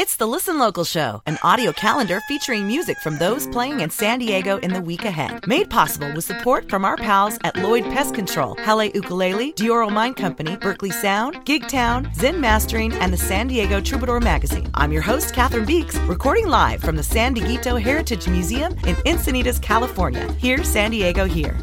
It's the Listen Local Show, an audio calendar featuring music from those playing in San Diego in the week ahead. Made possible with support from our pals at Lloyd Pest Control, Halle Ukulele, D'Oro Mine Company, Berkeley Sound, Gig Town, Zen Mastering, and the San Diego Troubadour Magazine. I'm your host, Catherine Beeks, recording live from the San Dieguito Heritage Museum in Encinitas, California. Hear San Diego here.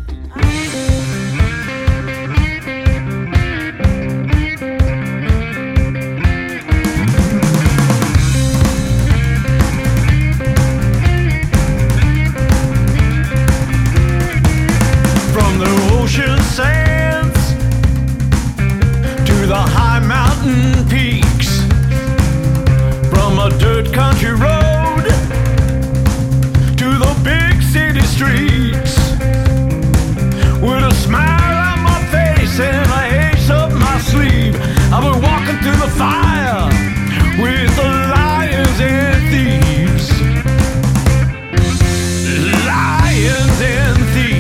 Sands to the high mountain peaks, from a dirt country road to the big city streets, with a smile on my face and an ace up my sleeve, I've been walking through the fire with the lions and thieves. Lions and thieves.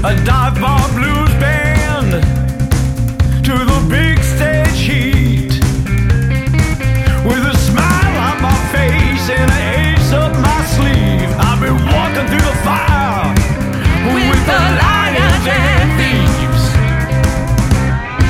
A dive bar blues band to the big stage heat, with a smile on my face and an ace up my sleeve, I've been walking through the fire with the lions and thieves. Lions and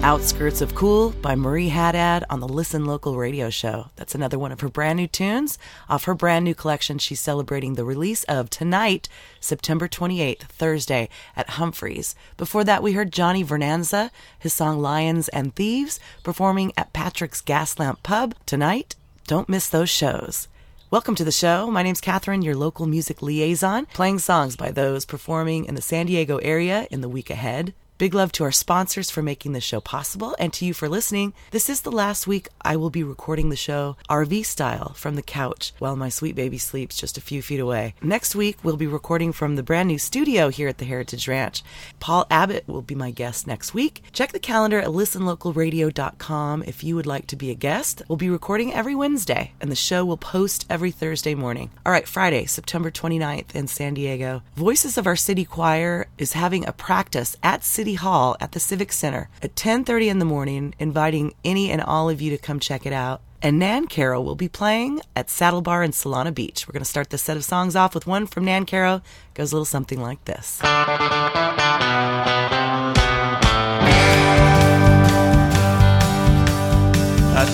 Outskirts of Cool by Marie Haddad on the Listen Local radio show. That's another one of her brand new tunes off her brand new collection. She's celebrating the release of tonight, September 28th, Thursday at Humphreys. Before that, we heard Johnny Vernanza, his song Lions and Thieves, performing at Patrick's Gaslamp Pub tonight. Don't miss those shows. Welcome to the show. My name's Catherine, your local music liaison, playing songs by those performing in the San Diego area in the week ahead. Big love to our sponsors for making this show possible and to you for listening. This is the last week I will be recording the show RV style from the couch while my sweet baby sleeps just a few feet away. Next week, we'll be recording from the brand new studio here at the Heritage Ranch. Paul Abbott will be my guest next week. Check the calendar at listenlocalradio.com if you would like to be a guest. We'll be recording every Wednesday and the show will post every Thursday morning. All right, Friday, September 29th in San Diego. Voices of Our City Choir is having a practice at City Hall at the Civic Center at 10:30 in the morning, inviting any and all of you to come check it out. And Nan Carroll will be playing at Saddle Bar in Solana Beach. We're going to start this set of songs off with one from Nan Carroll. It goes a little something like this. I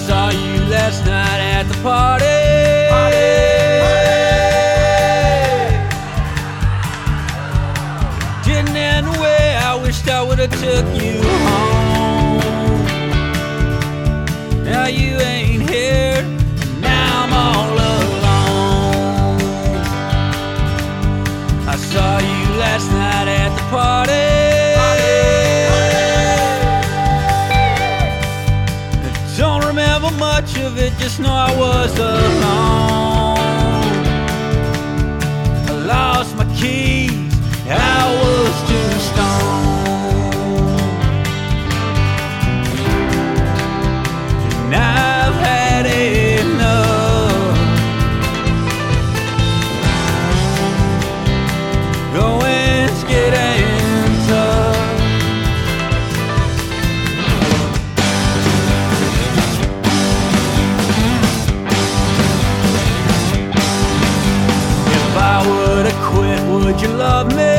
saw you last night at the party. Didn't end well. I would've took you home. Now you ain't here, and now I'm all alone. I saw you last night at the party. I don't remember much of it, just know I was alone. I lost my keys, I was too stoned. I've had enough. Going's getting tough. If I would have quit, would you love me?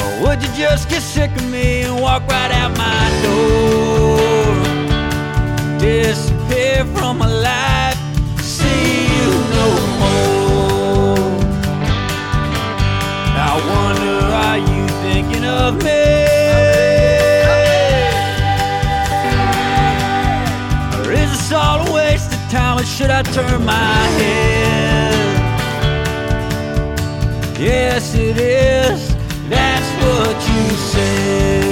Or would you just get sick of me? Walk right out my door, disappear from my life, see you no more. I wonder, are you thinking of me? Or is this all a waste of time, or should I turn my head? Yes it is, that's what you said.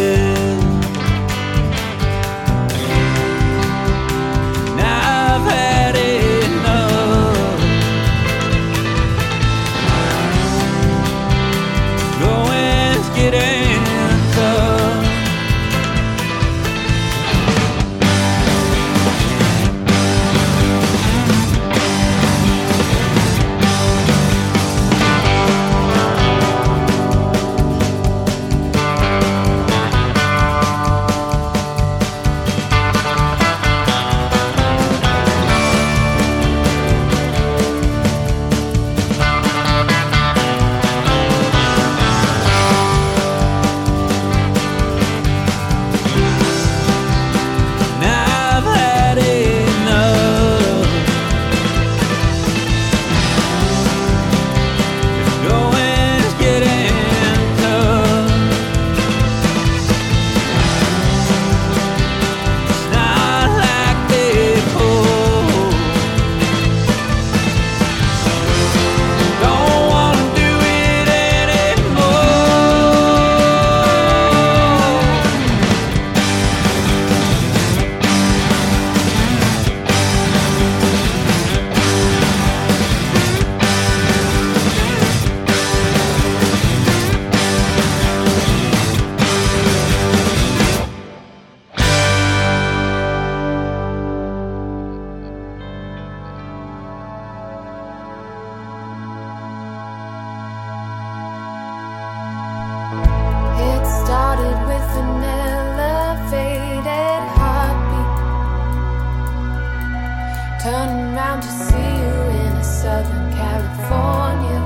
California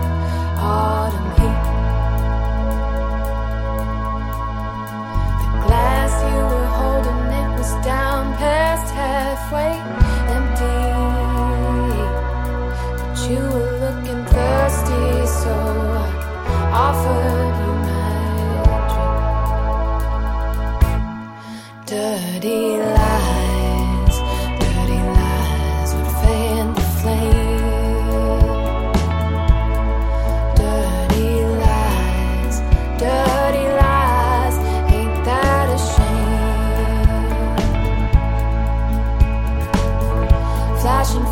autumn heat. The glass you were holding, it was down past halfway empty, but you were looking thirsty, so I offered you my drink. Dirty lies, dirty lies would fan the flame.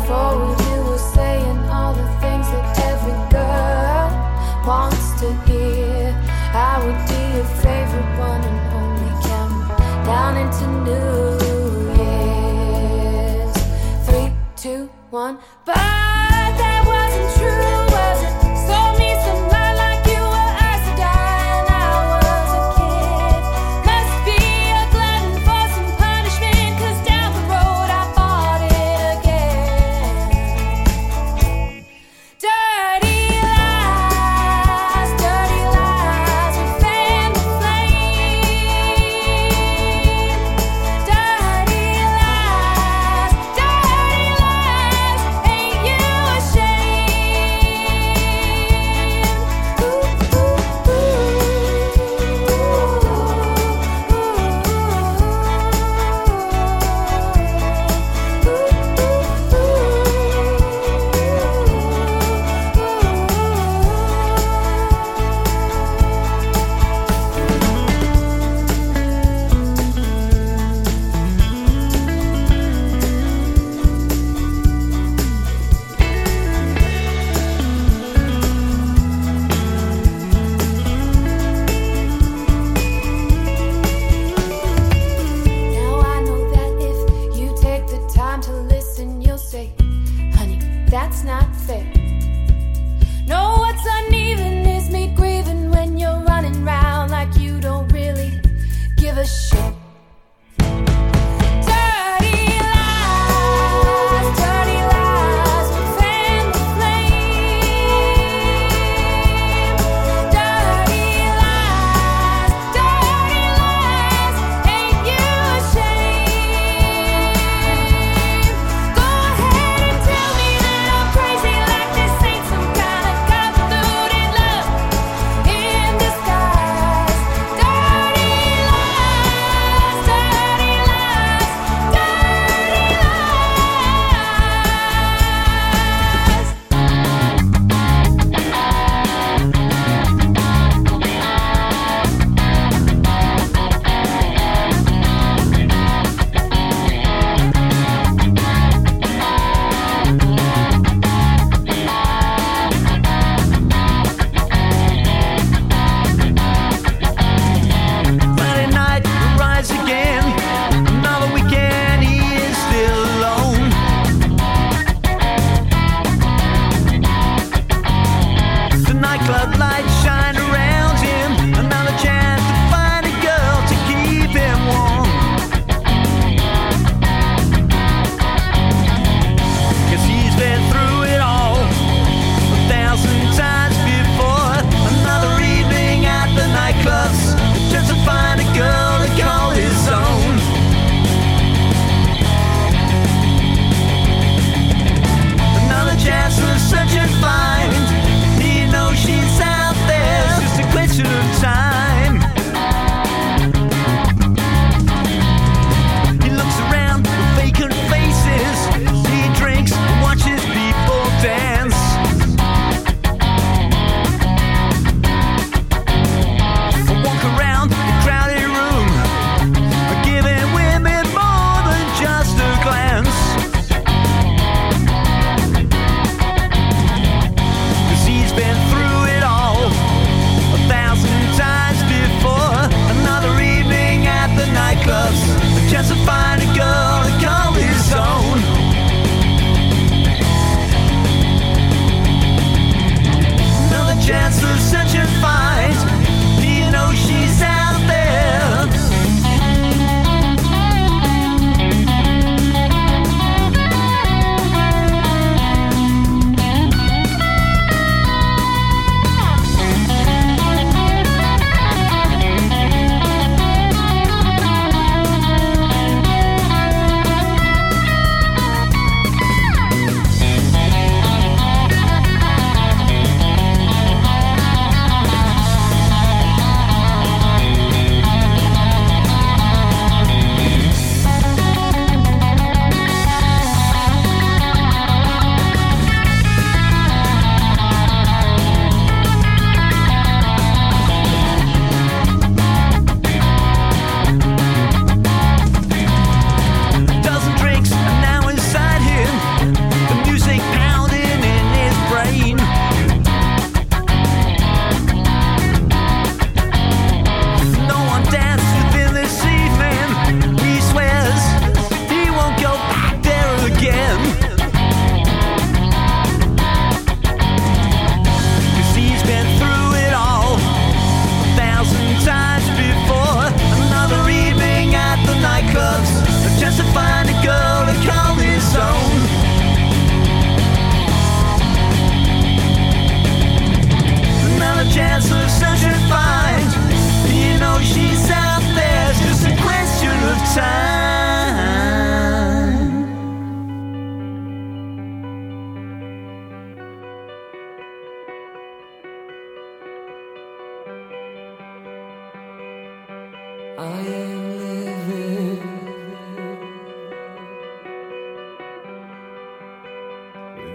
Forward, you were saying all the things that every girl wants to hear. I would be your favorite one and only count down into New Year's. 3, 2, 1, but that wasn't true.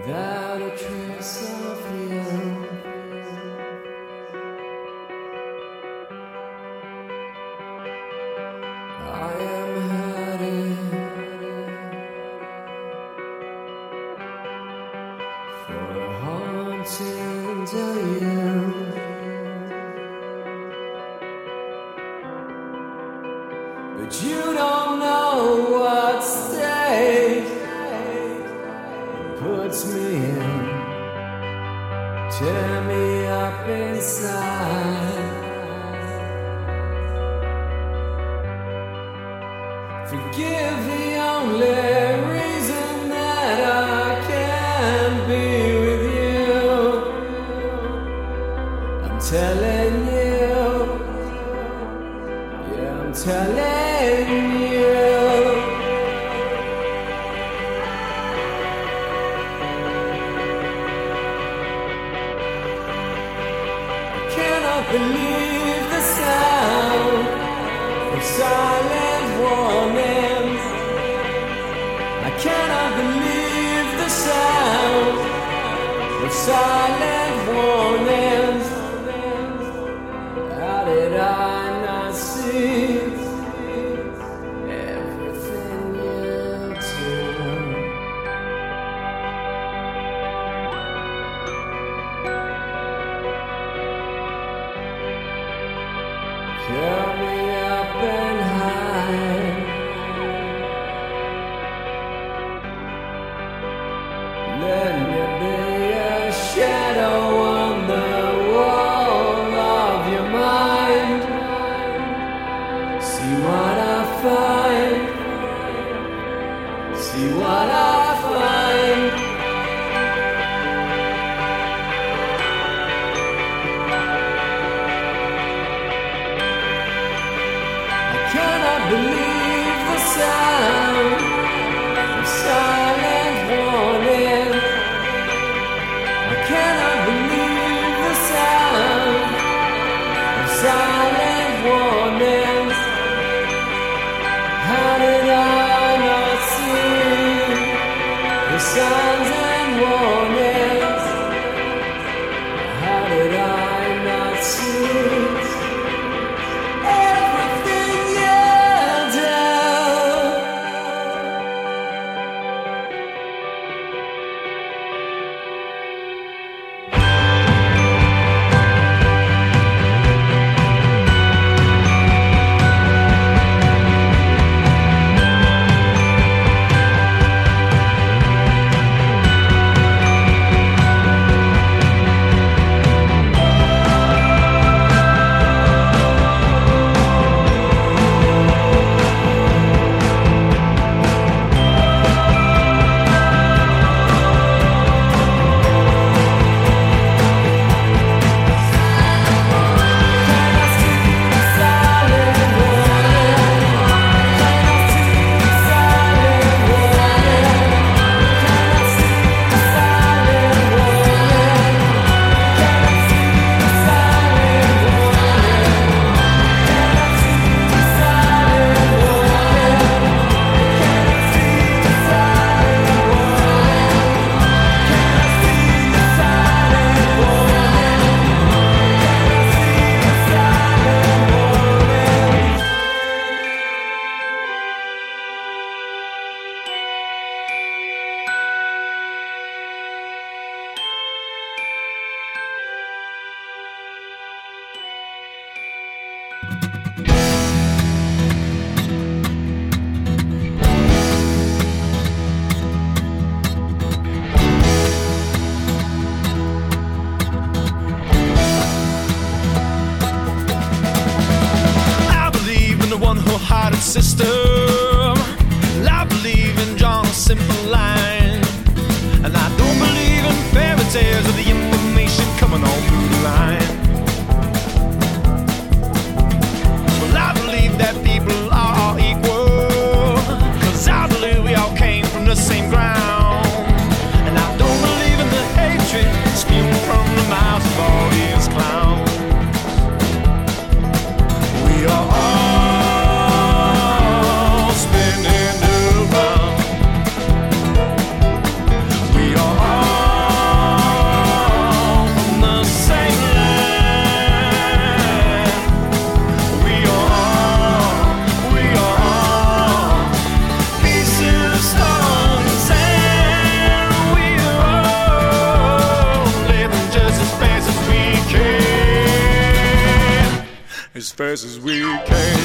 without a trace of you. I am hurting for the hauntings of you. But you don't know what state it puts me in. Tear me up inside. Forgive the only reason that I can be with you. I'm telling you, yeah, I'm telling you. I cannot believe the sound of silent warnings. I cannot believe the sound of silent warnings. How did I not see everything you do? Kill me up and hide. Let me be a shadow on the wall of your mind. See what I find. See what I find. Believe the sound of silent warning. I cannot believe the sound of silent warnings. How did I not see the fast as we can.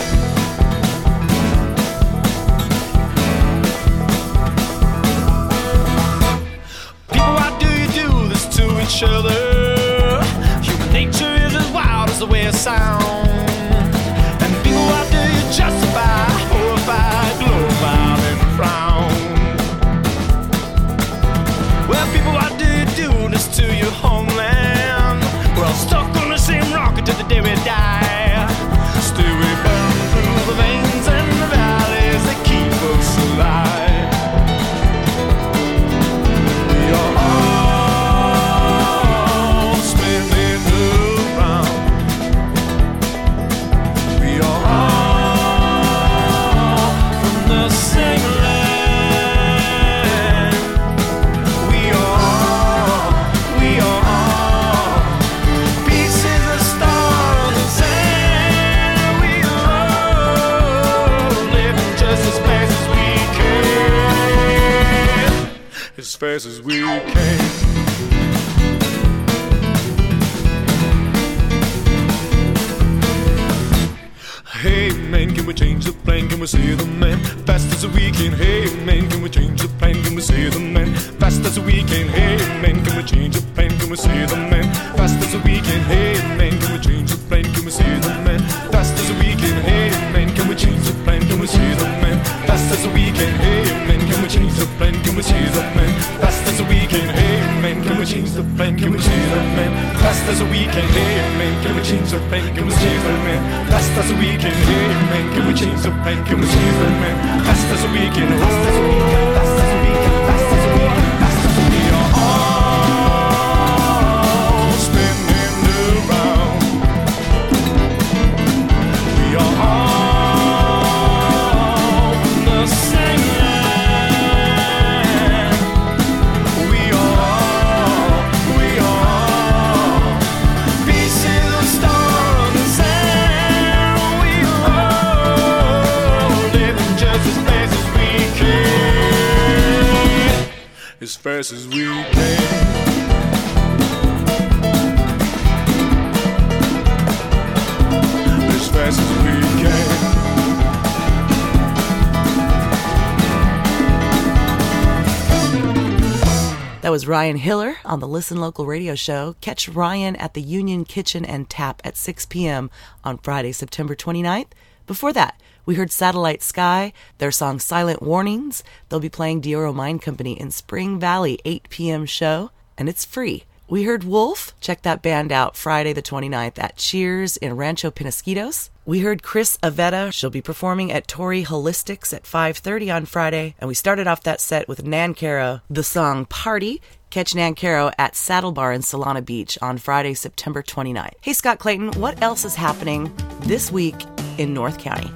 Each other. Human nature is as wild as the way it sounds. And people out there you justify, horrify, glorify, and frown. Well, people out there you do this to your homeland. We're all stuck on the same rocket till the day we die. Still we burn through the veins and the valleys that keep us alive. As fast as we can. Hey man, can we change the plan? Can we see the man? Fast as we can. Hey man, can we change the plan? Can we see the man? Fast as we can. Hey man, can we change the plan? Can we see the man? Fast as we can. Hey man, can we change the plan? Can we see the man? Fast as we can. Hey man, can we change the plan? Can we see the man? Fast as we can. Hey man, can we change the plan? Can we see the man? Fast as we can. Hey man, can we change the plan? Can we see the man? Fast as we can. Hey man, can we change the plan? Can we see the man? Fast as we can. Hey man, can we change the plan? Can we see the man? Fast as we can. Fast as we can. Fast as we can. Fast as we can. Fast as we are all spinning around. We are all the same. As fast as we can. As fast as we can. That was Ryan Hiller on the Listen Local radio show. Catch Ryan at the Union Kitchen and Tap at 6 p.m. on Friday, September 29th. Before that, we heard Satellite Sky, their song Silent Warnings. They'll be playing D'Oro Mine Company in Spring Valley, 8 p.m. show, and it's free. We heard Wolf. Check that band out Friday the 29th at Cheers in Rancho Penasquitos. We heard Chris Avetta. She'll be performing at Torrey Holistics at 5:30 on Friday. And we started off that set with Nan Carroll, the song Party. Catch Nan Carroll at Saddle Bar in Solana Beach on Friday, September 29th. Hey, Scott Clayton, what else is happening this week in North County?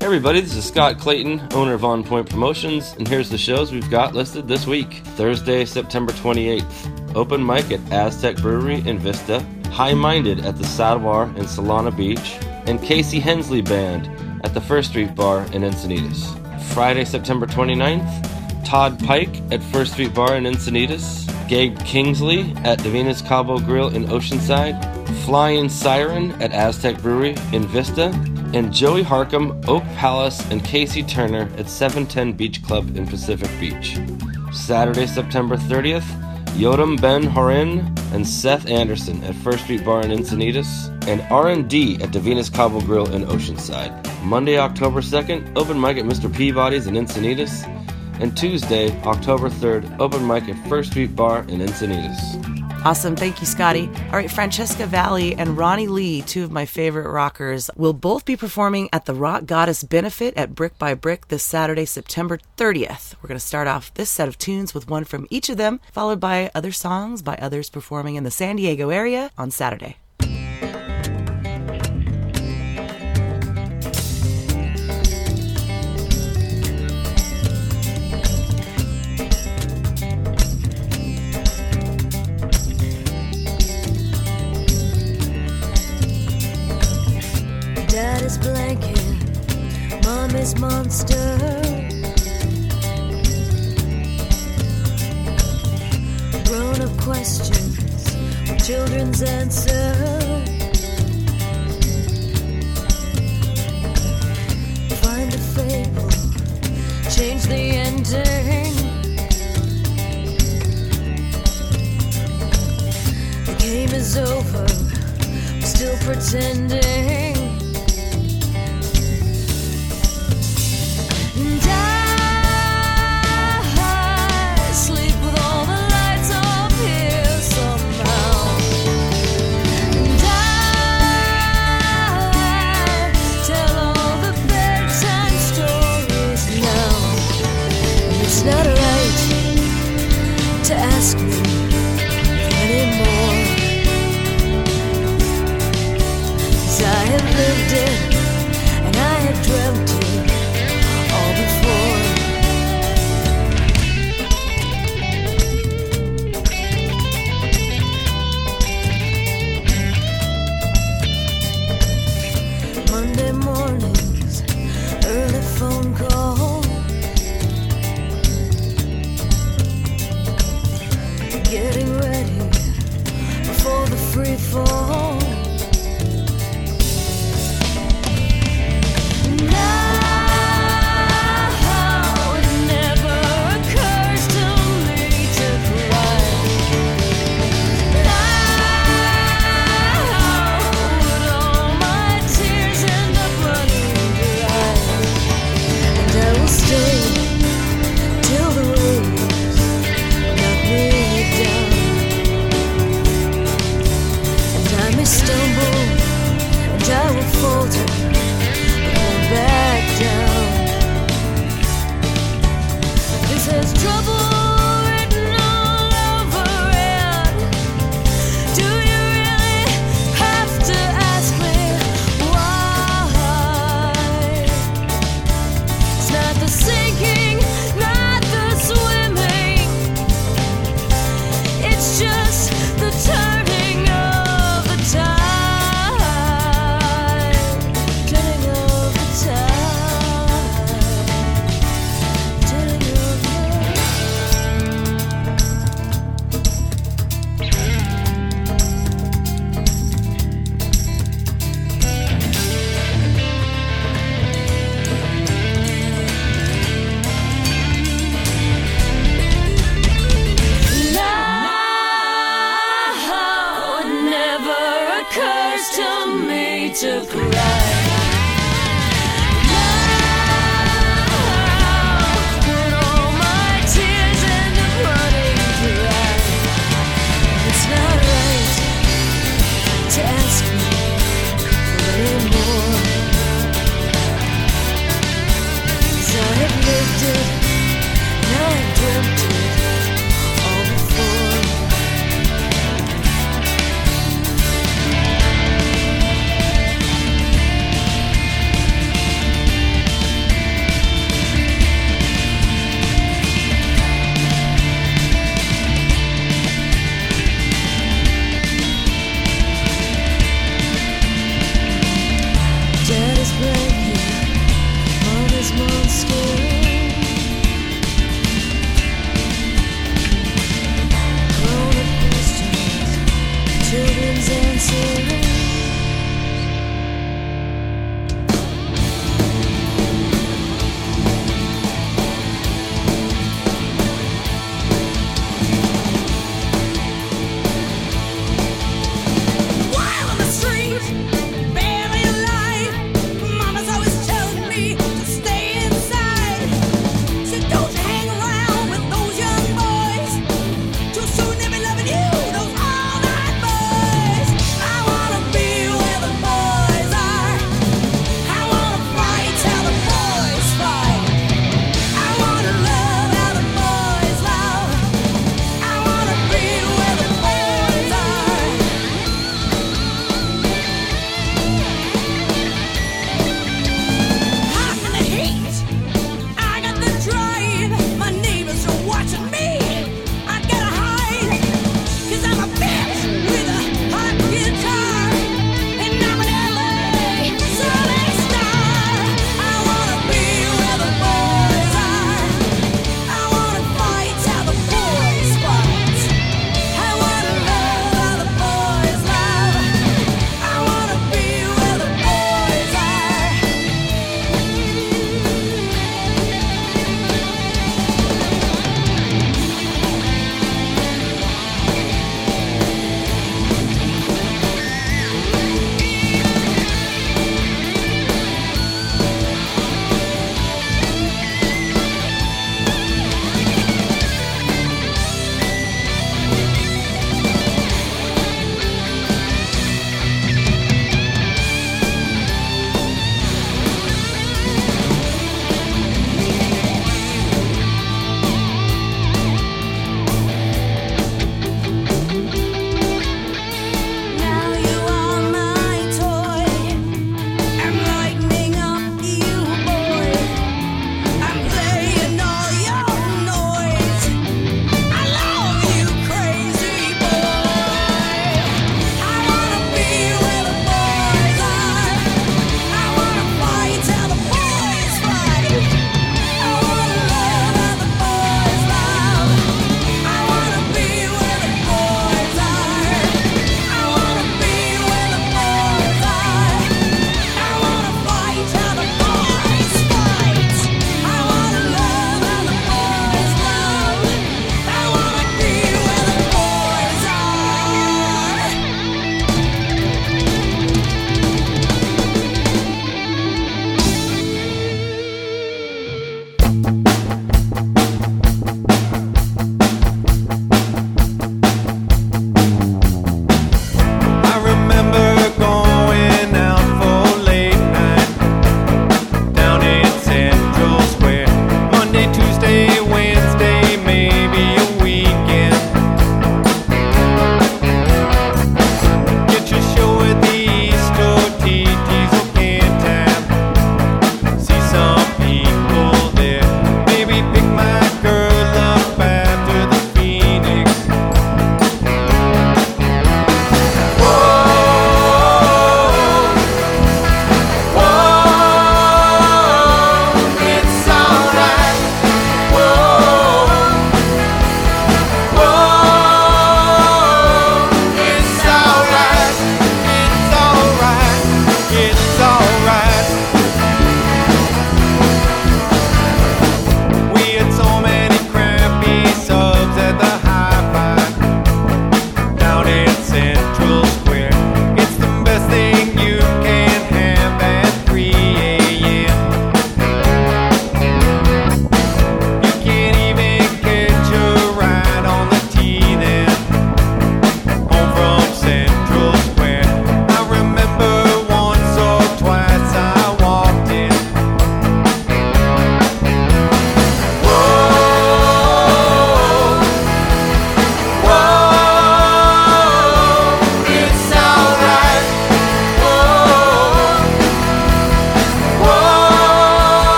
Hey everybody, this is Scott Clayton, owner of On Point Promotions, and here's the shows we've got listed this week. Thursday, September 28th, open mic at Aztec Brewery in Vista, High Minded at the Saddle Bar in Solana Beach, and Casey Hensley Band at the First Street Bar in Encinitas. Friday, September 29th, Todd Pike at First Street Bar in Encinitas, Gabe Kingsley at Davina's Cabo Grill in Oceanside, Flying Siren at Aztec Brewery in Vista, and Joey Harkham, Oak Palace, and Casey Turner at 710 Beach Club in Pacific Beach. Saturday, September 30th, Yotam Ben-Horin and Seth Anderson at First Street Bar in Encinitas, and R&D at Davina's Cabo Grill in Oceanside. Monday, October 2nd, open mic at Mr. Peabody's in Encinitas, and Tuesday, October 3rd, open mic at First Street Bar in Encinitas. Awesome. Thank you, Scotty. All right, Francesca Valli and Ronnie Lee, two of my favorite rockers, will both be performing at the Rock Goddess Benefit at Brick by Brick this Saturday, September 30th. We're going to start off this set of tunes with one from each of them, followed by other songs by others performing in the San Diego area on Saturday. Daddy's blanket, mommy's monster. Grown-up questions, children's answers. ending. The game is over, we're still pretending. And I sleep with all the lights off here somehow. And I tell all the bedtime stories now. And it's not right to ask me anymore, 'cause I have lived it and I have dreamt it. Monday mornings, early phone call. Getting ready for the free fall.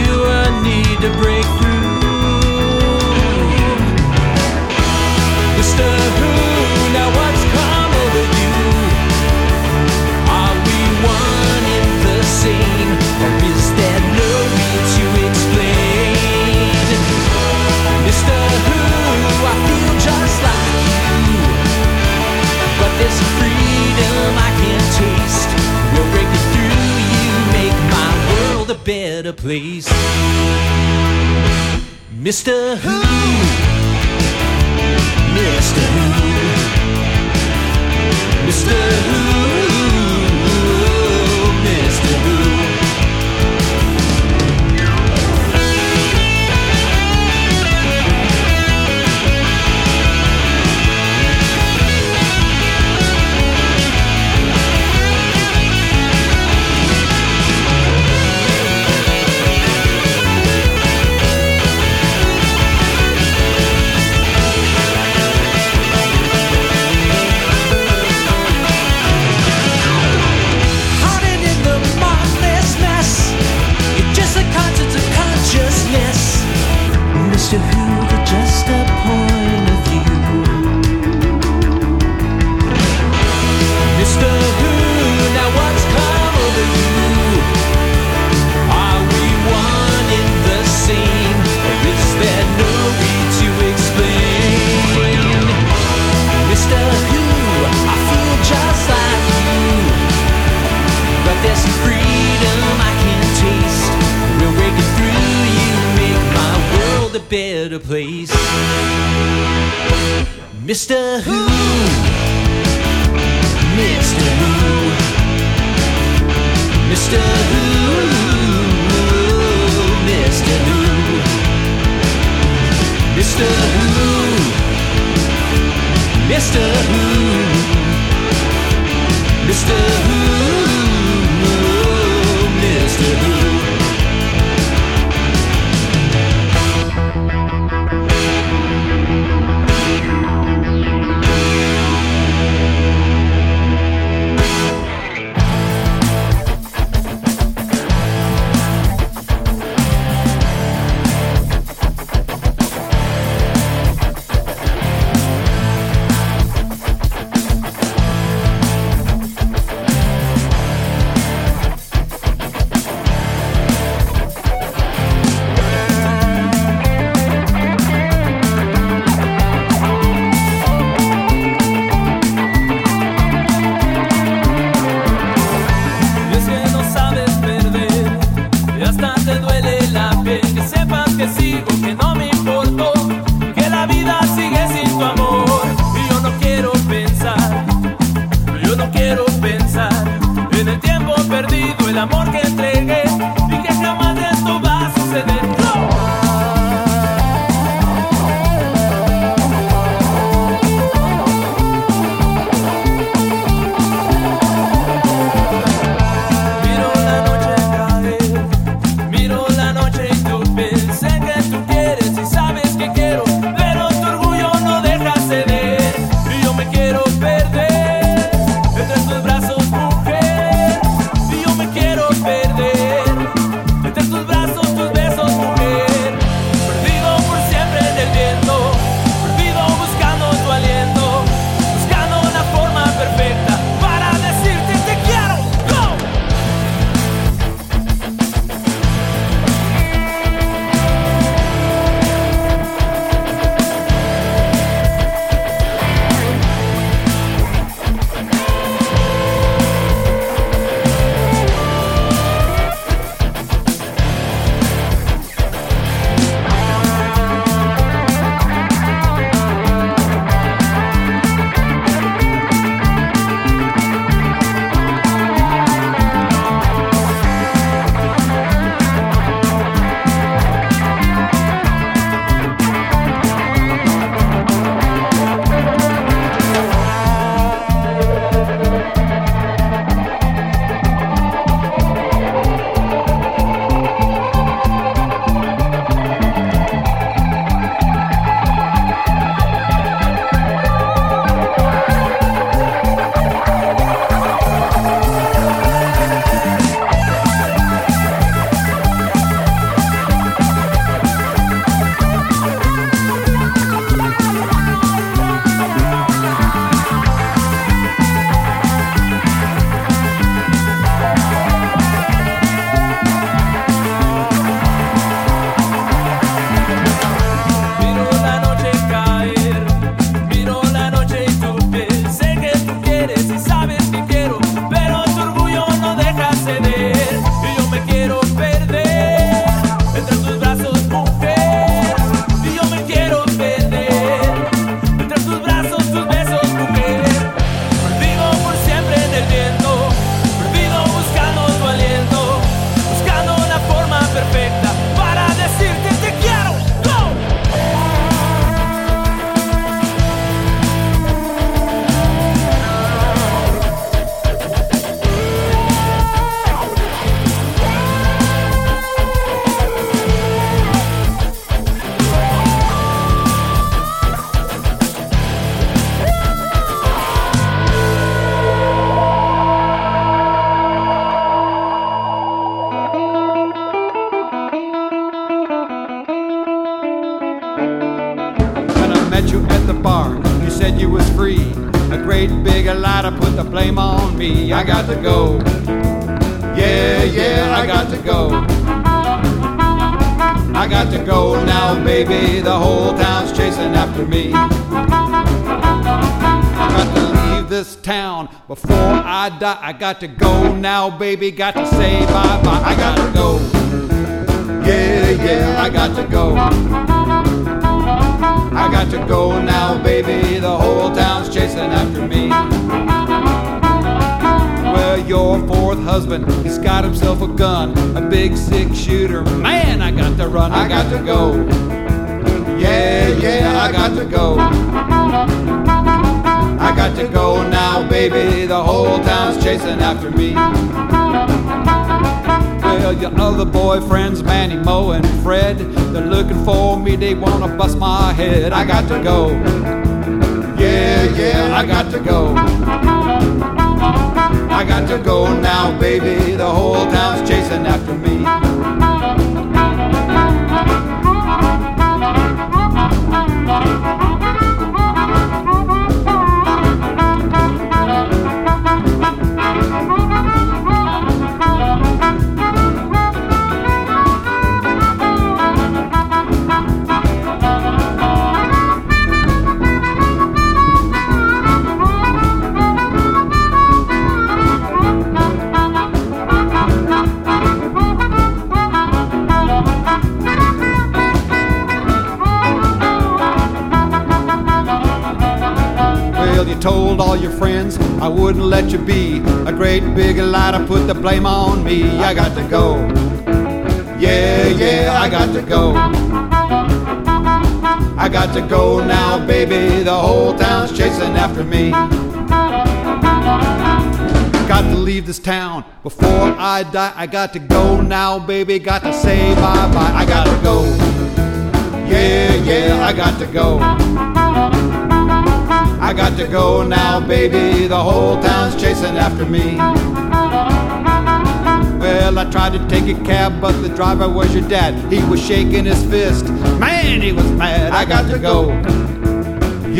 you a need to break through. Mr. Who, now what's come over you? Are we one in the same, or is there no need to explain? Mr. Who, I feel just like you, but this freedom I can't taste. We'll break it through, you make my world a better place. Mr. Who, Mr. Who, Mr. Who, Mr. Who. Mr. Who, but just a point of view. Mr. Who, now what's come over you? Are we one in the same, or is there no need to explain? Mr. Who, I feel just like you, but there's some freedom I can't taste. We'll break it through, you make my world a better place. Mr. Who, Mr. Who, Mr. Who, Mr. Who, Mr. Who, Mr. Who, Mr. Who, Mr. Who. met you at the bar. You said you was free. A great big allada put the blame on me. I got to go. Yeah, yeah, I got to go. I got to go now, baby. The whole town's chasing after me. I got to this town before I die. I got to go now, baby, got to say bye-bye. I got to go, yeah, yeah, I got to go. I got to go now, baby, the whole town's chasing after me. Well, your fourth husband, he's got himself a gun, a big six-shooter, man, I got to run. I got to go, yeah, yeah, I got to go. I got to go now, baby, the whole town's chasing after me. Well, your other boyfriends, Manny, Mo, and Fred, they're looking for me, they want to bust my head. I got to go, yeah, yeah, I got to go. I got to go now, baby, the whole town's chasing after me. Told all your friends I wouldn't let you be. A great big lighter put the blame on me. I got to go. Yeah, yeah, I got to go. I got to go now, baby. The whole town's chasing after me. Got to leave this town before I die. I got to go now, baby. Got to say bye-bye. I got to go. Yeah, yeah, I got to go. I got to go now, baby, the whole town's chasing after me. Well, I tried to take a cab, but the driver was your dad. He was shaking his fist, man, he was mad. I got to go,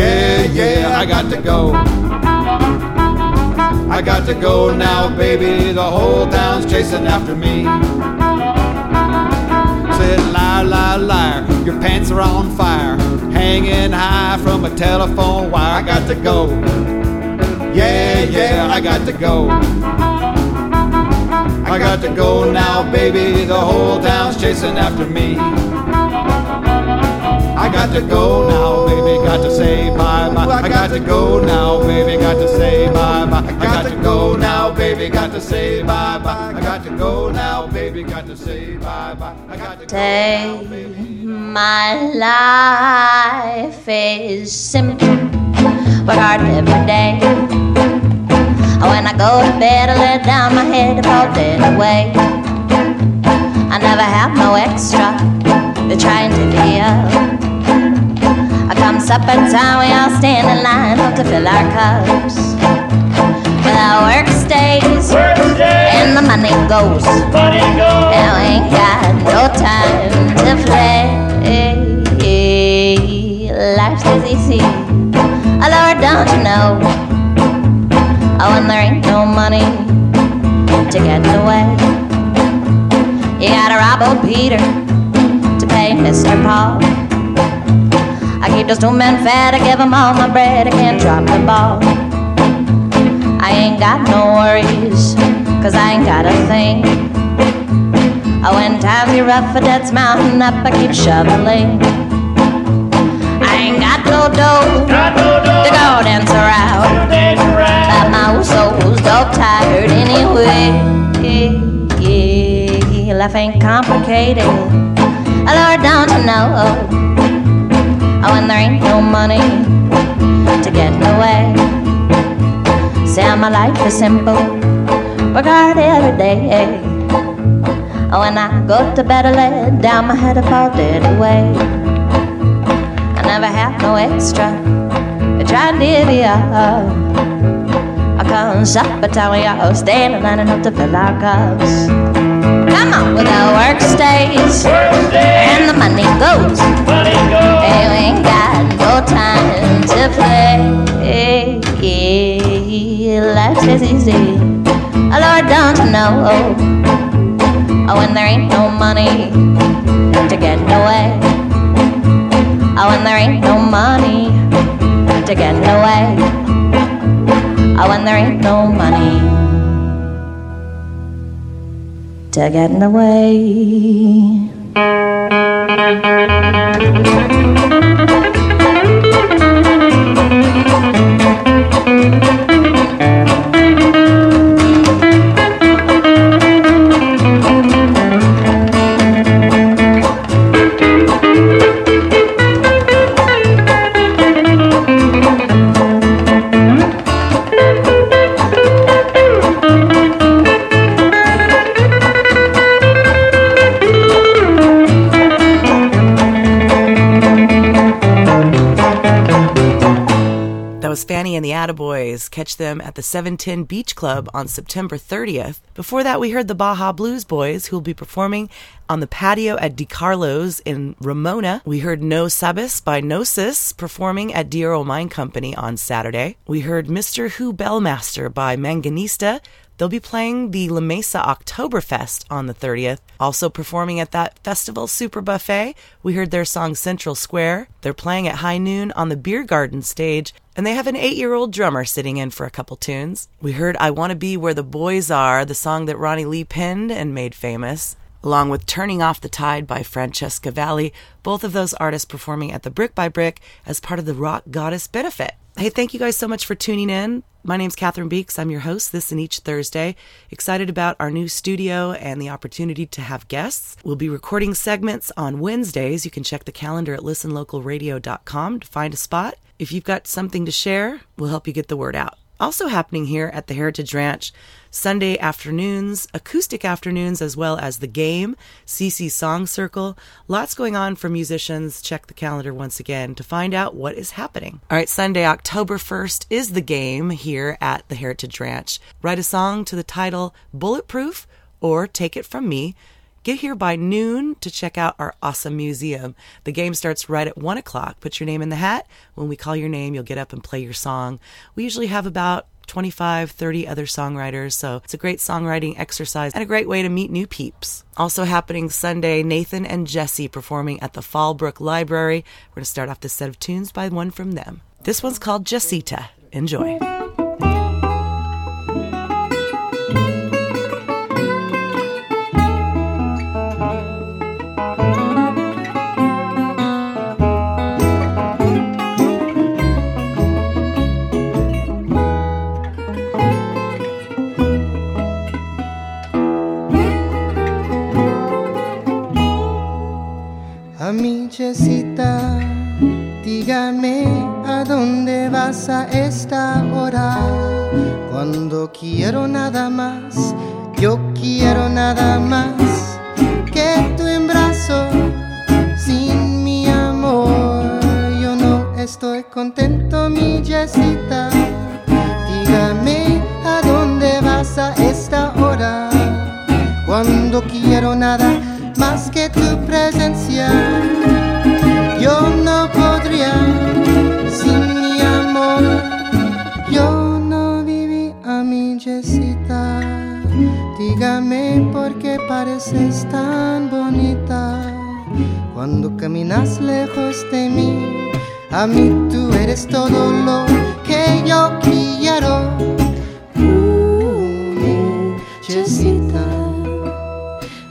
yeah, yeah, I got to go. I got to go now, baby, the whole town's chasing after me. Liar, liar, liar, your pants are on fire, hanging high from a telephone wire. I got to go, yeah, yeah, I got to go. I got to go now, baby, the whole town's chasing after me. I got to go now, baby, got to say bye-bye. I got to go now, baby, got to say bye-bye. I got to go now, baby, got to say bye-bye. I got to go now, baby, got to say bye-bye. I got to go now, baby. My life is simple but hard every day. When I go to bed, I let down my head, about dead away. I never have no extra, they're trying to be up. Come supper time, we all stand in line up to fill our cups. Well, our work stays, and the money goes. And we ain't got no time to play. Life's easy, oh Lord, don't you know? Oh, and there ain't no money to get away. You gotta rob old Peter to pay Mr. Paul. I keep those two men fed, I give them all my bread, I can't drop the ball. I ain't got no worries, cause I ain't got a thing. Oh, when times get rough, a debt's mounting up, I keep shoveling. I ain't got no dough, to go dance around, but my soul's dog tired anyway. Life ain't complicated, oh Lord, don't you know? Oh, and there ain't no money to get away. Say, my life is simple, work hard every day. Oh, and I go to bed, I let down my head, I fall dead away. I never have no extra, I try to live it up. I come supper time, we all stand in line enough to fill our cups. Come on, with our work stays, and the money goes. Hey, we ain't got no time. is easy. Oh, Lord, don't know. Oh, and there ain't no money to get away. Oh, and there ain't no money to get away. Oh, and there ain't no money to get away. Boys, catch them at the 710 Beach Club on September 30th. Before that, we heard the Baja Blues Boys, who will be performing on the patio at DiCarlo's in Ramona. We heard No Sabes by Gnosis performing at D'Oro Mine Company on Saturday. We heard Mr. Who Bellmaster by Manganista. They'll be playing the La Mesa Oktoberfest on the 30th. Also performing at that festival super buffet, we heard their song Central Square. They're playing at high noon on the Beer Garden stage, and they have an 8-year-old drummer sitting in for a couple tunes. We heard I Want to Be Where the Boys Are, the song that Ronnie Lee penned and made famous, along with Turning Off the Tide by Francesca Valli, both of those artists performing at the Brick by Brick as part of the Rock Goddess Benefit. Hey, thank you guys so much for tuning in. My name's Catherine Beeks. I'm your host this and each Thursday. Excited about our new studio and the opportunity to have guests. We'll be recording segments on Wednesdays. You can check the calendar at listenlocalradio.com to find a spot. If you've got something to share, we'll help you get the word out. Also happening here at the Heritage Ranch, Sunday afternoons, acoustic afternoons, as well as The Game, CC Song Circle. Lots going on for musicians. Check the calendar once again to find out what is happening. All right, Sunday, October 1st is The Game here at the Heritage Ranch. Write a song to the title Bulletproof or Take It From Me. Get here by noon to check out our awesome museum. The game starts right at 1 o'clock. Put your name in the hat. When we call your name, you'll get up and play your song. We usually have about 25, 30 other songwriters, so it's a great songwriting exercise and a great way to meet new peeps. Also happening Sunday, Nathan and Jesse performing at the Fallbrook Library. We're going to start off this set of tunes by one from them. This one's called Jessita. Enjoy. Mi Jessita, dígame a dónde vas a esta hora. Cuando quiero nada más, yo quiero nada más que tu embrazo. Sin mi amor, yo no estoy contento, mi Jessita. Dígame a dónde vas a esta hora. Cuando quiero nada más que tu presencia, yo no podría sin mi amor. Yo no viví a mi Jessita. Dígame por qué pareces tan bonita. Cuando caminas lejos de mí, a mí tú eres todo lo que yo quiero. Mi Jessita.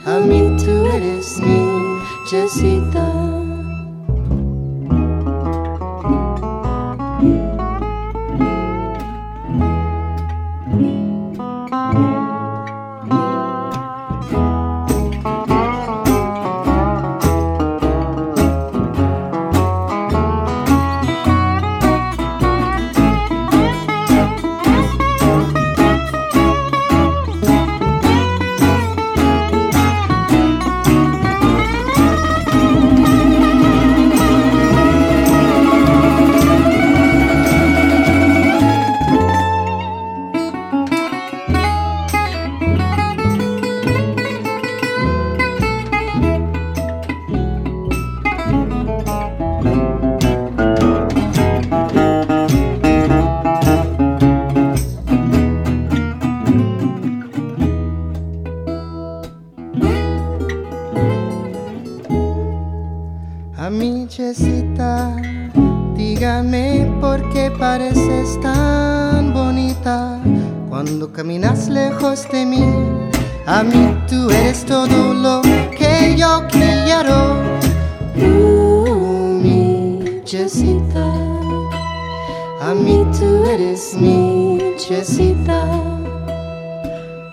A mí tú eres mi Jessita. nochecita, dígame por qué pareces tan bonita. Cuando caminas lejos de mí, a mí tú eres todo lo que yo quiero. Mi chesita, a mí tú eres mi chesita.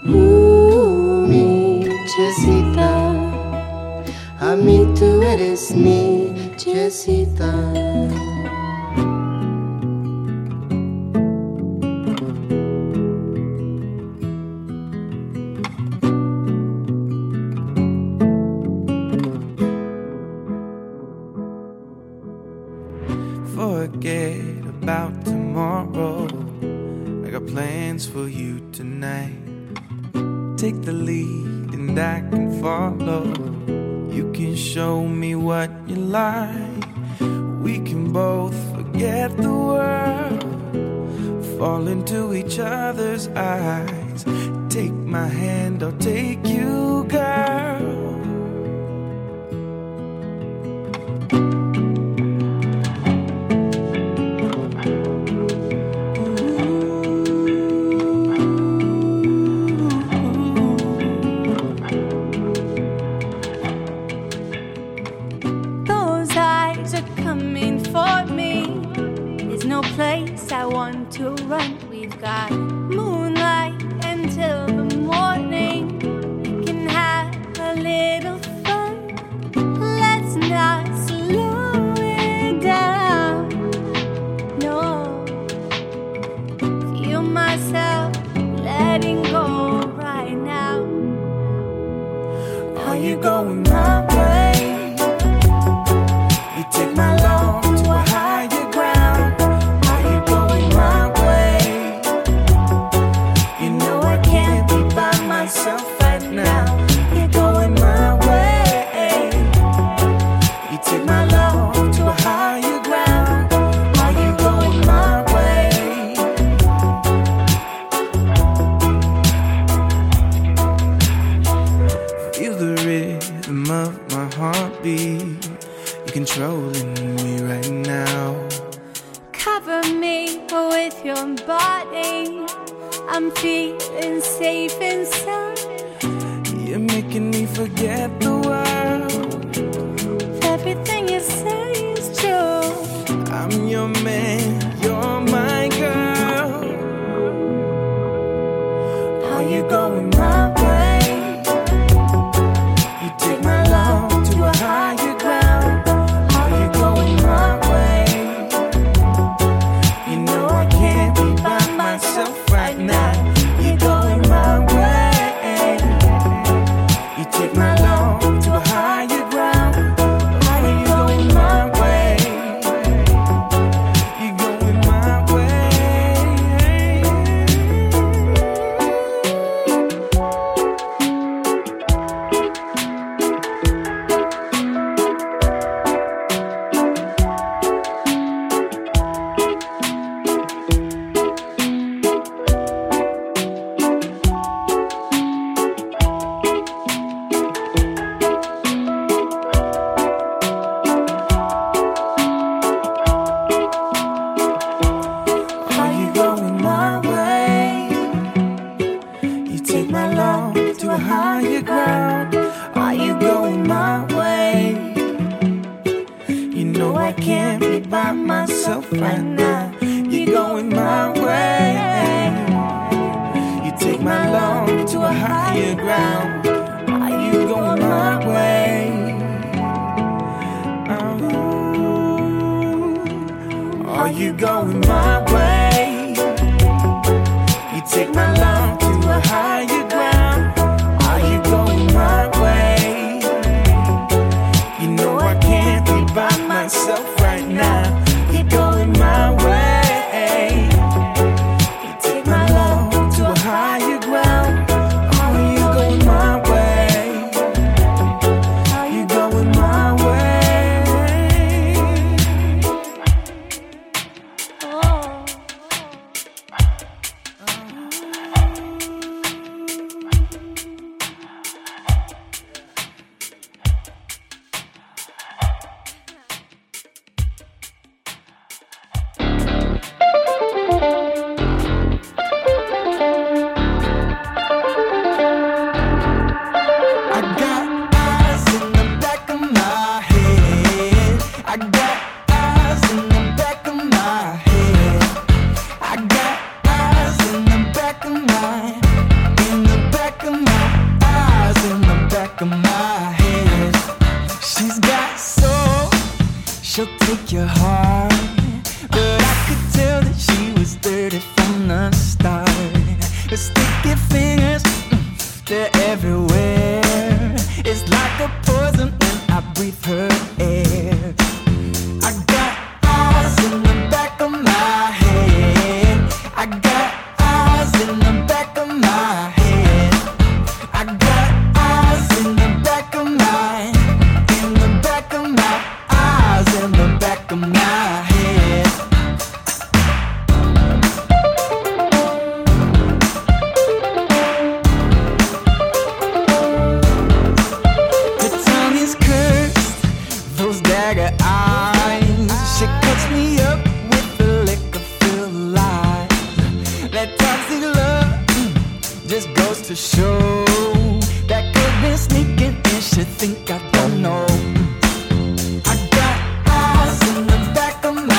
Mi chesita, a mí tú eres mi chesita. Forget about tomorrow, I got plans for you tonight. Take the lead and I can follow. You can show me what you like. We can both forget the world, fall into each other's eyes. Take my hand, I'll take you, girl. she'll take your heart. But I could tell that she was dirty from the start. Her sticky fingers, they're everywhere. It's like a poison when I breathe her air. I got eyes in the back of my head. I got eyes in the back of my head. I got eyes in the back of my, in the back of my eyes, in the back of my head. Her tongue is cursed, those dagger eyes. She cuts me up with a lick of filled lies. That toxic love just goes to show that could be sneaking and she think I don't know. I got eyes in the back of my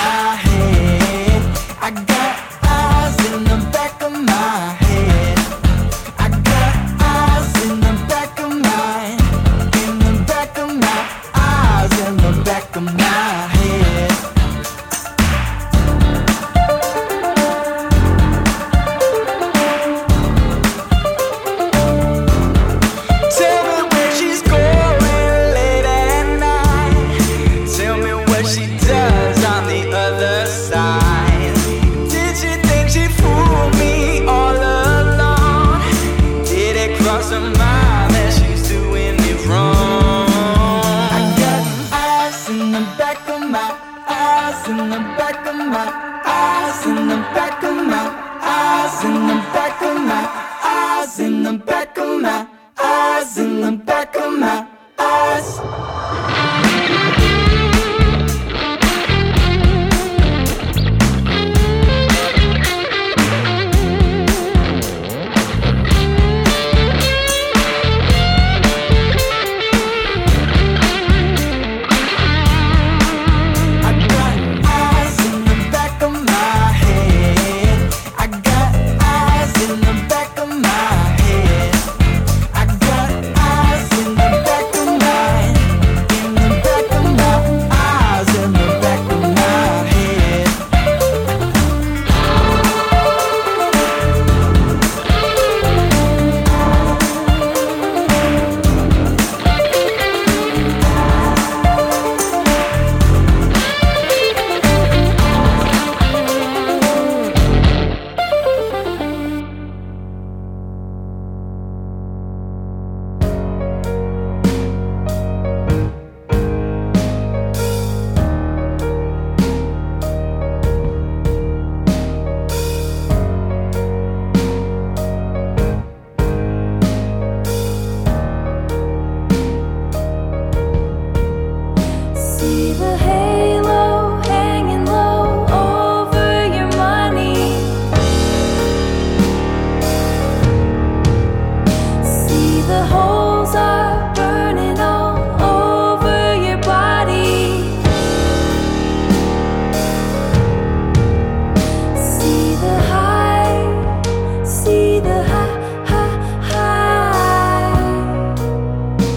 head. I got eyes in the back of my head. I got eyes in the back of my, in the back of my eyes, in the back of my head. Tell me where she's going late at night. Tell me what she does on the other side. Did she think she fooled me all along? Did it cross her mind that she's doing it wrong? I got eyes in the back of my, eyes in the back of my, eyes in the back of my, eyes in the back of my, eyes in the back of my, eyes in the back of my eyes. I got eyes in the back of my head. I got eyes in the back of my head. I got eyes in the back of my, in the back of my eyes, in the back of my head. See the halo hanging low over your money. See the holes are burning all over your body. See the high, high, high.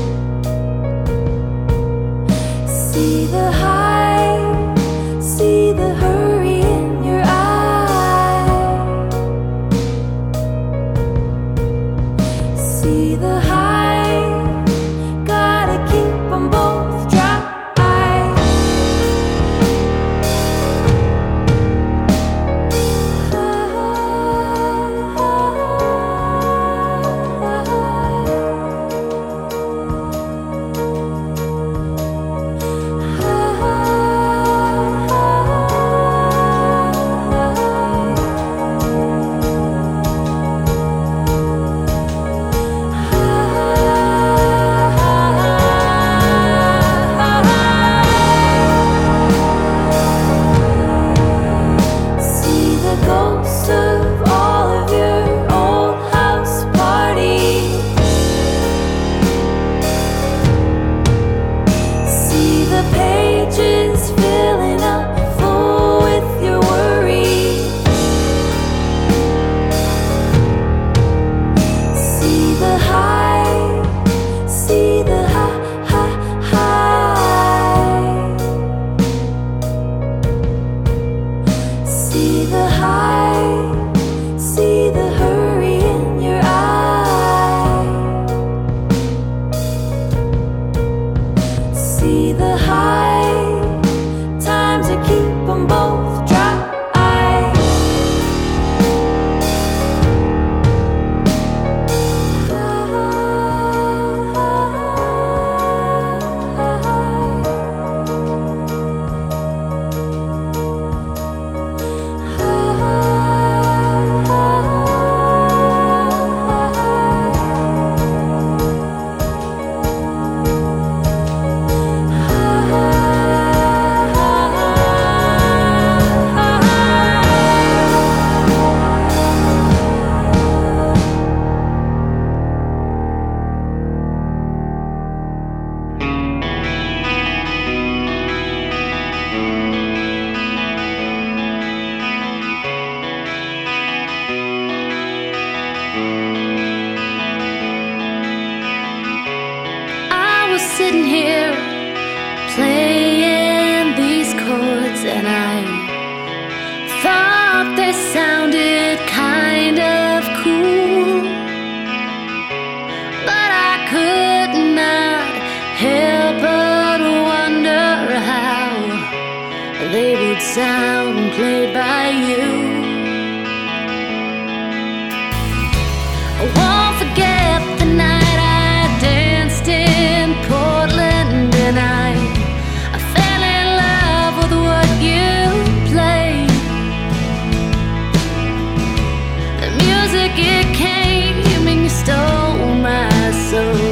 See the high. the labeled sound played by you. I won't forget the night I danced in Portland, and I fell in love with what you played. The music, it came and you stole my soul.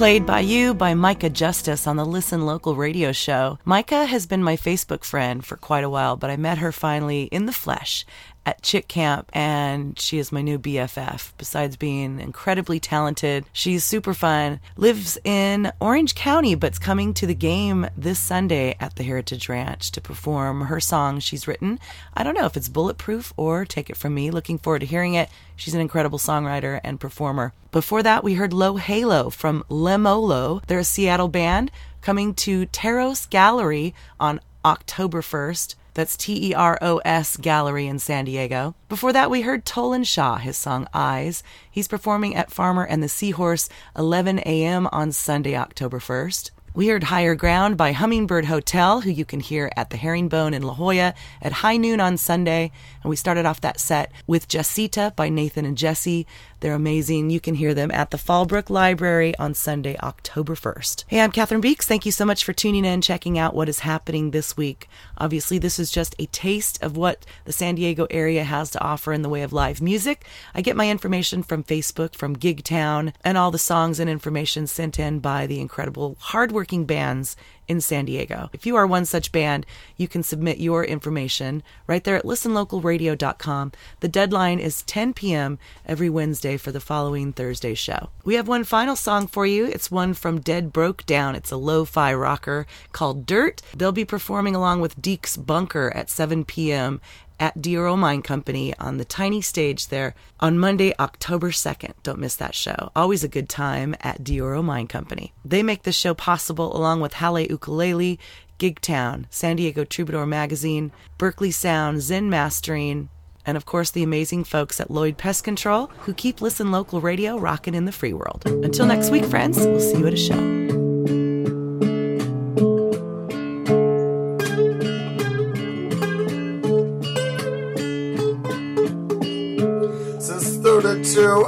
Played by You by Micah Justice on the Listen Local radio show. Micah has been my Facebook friend for quite a while, but I met her finally in the flesh at Chick Camp, and she is my new BFF. Besides being incredibly talented, she's super fun, lives in Orange County, but's coming to the game this Sunday at the Heritage Ranch to perform her song she's written. I don't know if it's Bulletproof or Take It From Me. Looking forward to hearing it. She's an incredible songwriter and performer. Before that, we heard Low Halo from Lemolo. They're a Seattle band coming to Teros Gallery on October 1st. That's Teros Gallery in San Diego. Before that, we heard Tolan Shaw, his song Eyes. He's performing at Farmer and the Seahorse, 11 a.m. on Sunday, October 1st. We heard Higher Ground by Hummingbird Hotel, who you can hear at the Herringbone in La Jolla at high noon on Sunday. And we started off that set with Jessita by Nathan and Jesse. They're amazing. You can hear them at the Fallbrook Library on Sunday, October 1st. Hey, I'm Catherine Beeks. Thank you so much for tuning in, checking out what is happening this week. Obviously, this is just a taste of what the San Diego area has to offer in the way of live music. I get my information from Facebook, from Gigtown, and all the songs and information sent in by the incredible hardworking bands in San Diego. If you are one such band, you can submit your information right there at listenlocalradio.com. The deadline is 10 p.m. every Wednesday for the following Thursday show. We have one final song for you. It's one from Dead Broke Down. It's a lo-fi rocker called Dirt. They'll be performing along with Deeks Bunker at 7 p.m. at D'Oro Mine Company on the tiny stage there on Monday, October 2nd. Don't miss that show. Always a good time at D'Oro Mine Company. They make this show possible along with Hale Ukulele, Gigtown, San Diego Troubadour Magazine, Berkeley Sound, Zen Mastering, and of course the amazing folks at Lloyd Pest Control who keep Listen Local Radio rocking in the free world. Until next week, friends, we'll see you at a show.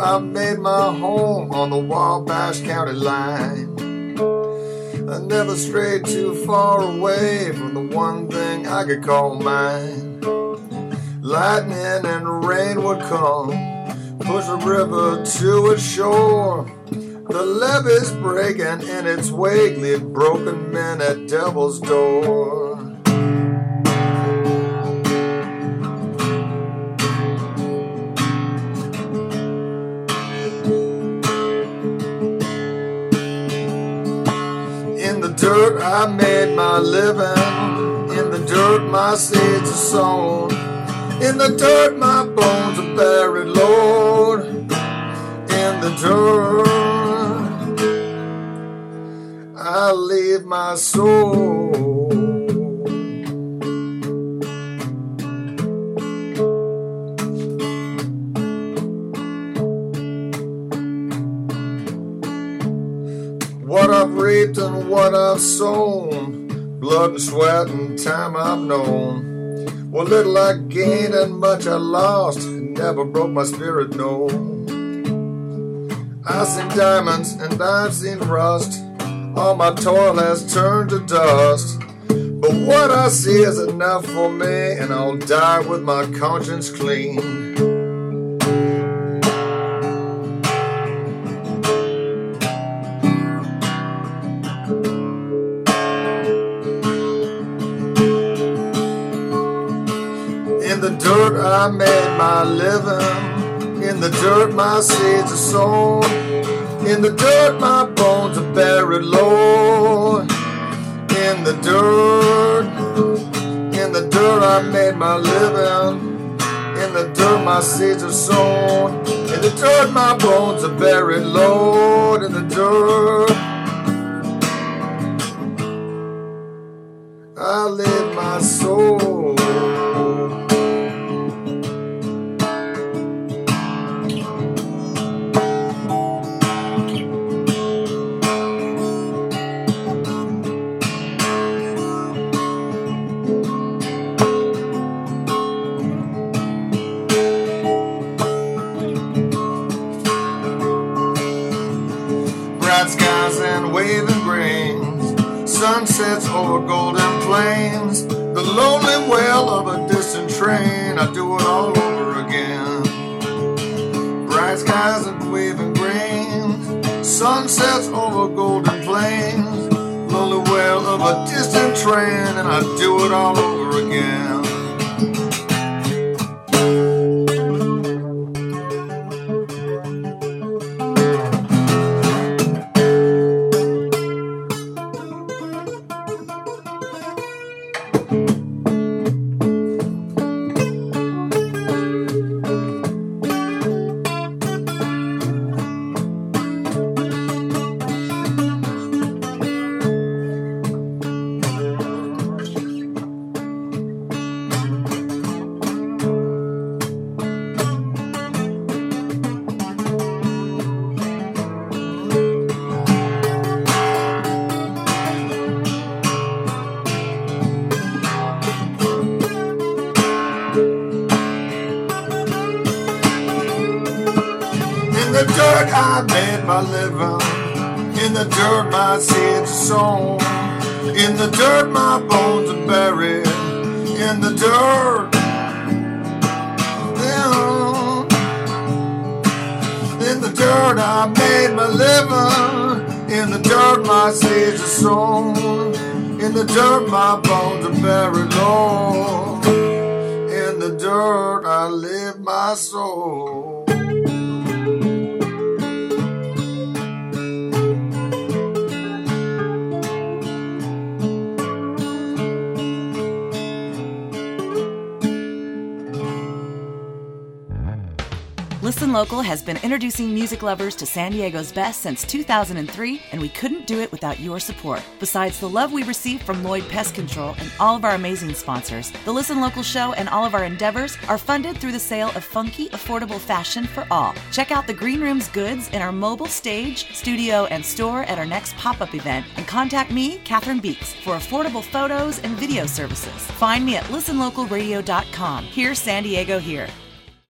I made my home on the Wabash County line. I never strayed too far away from the one thing I could call mine. Lightning and rain would come, push a river to its shore. The levees break and in its wake leave broken men at Devil's Door. I made my living, in the dirt my seeds are sown, in the dirt my bones are buried, Lord, in the dirt I leave my soul. What I've reaped and what I've sown, blood and sweat and time I've known. Well, little I gained and much I lost, never broke my spirit, no. I've seen diamonds and I've seen rust, all my toil has turned to dust. But what I see is enough for me, and I'll die with my conscience clean. I made my living, in the dirt my seeds are sown, in the dirt my bones are buried, Lord, in the dirt I made my living, in the dirt my seeds are sown, in the dirt my bones are buried, Lord, in the dirt I live my soul. Sunsets over golden plains, the lonely wail of a distant train. I do it all over again. Bright skies and waving grains, sunsets over golden plains, lonely wail of a distant train, and I do it all over again. Listen Local has been introducing music lovers to San Diego's best since 2003, and we couldn't do it without your support. Besides the love we receive from Lloyd Pest Control and all of our amazing sponsors, the Listen Local show and all of our endeavors are funded through the sale of funky, affordable fashion for all. Check out the Green Room's goods in our mobile stage, studio, and store at our next pop-up event, and contact me, Catherine Beeks, for affordable photos and video services. Find me at listenlocalradio.com. Hear San Diego here.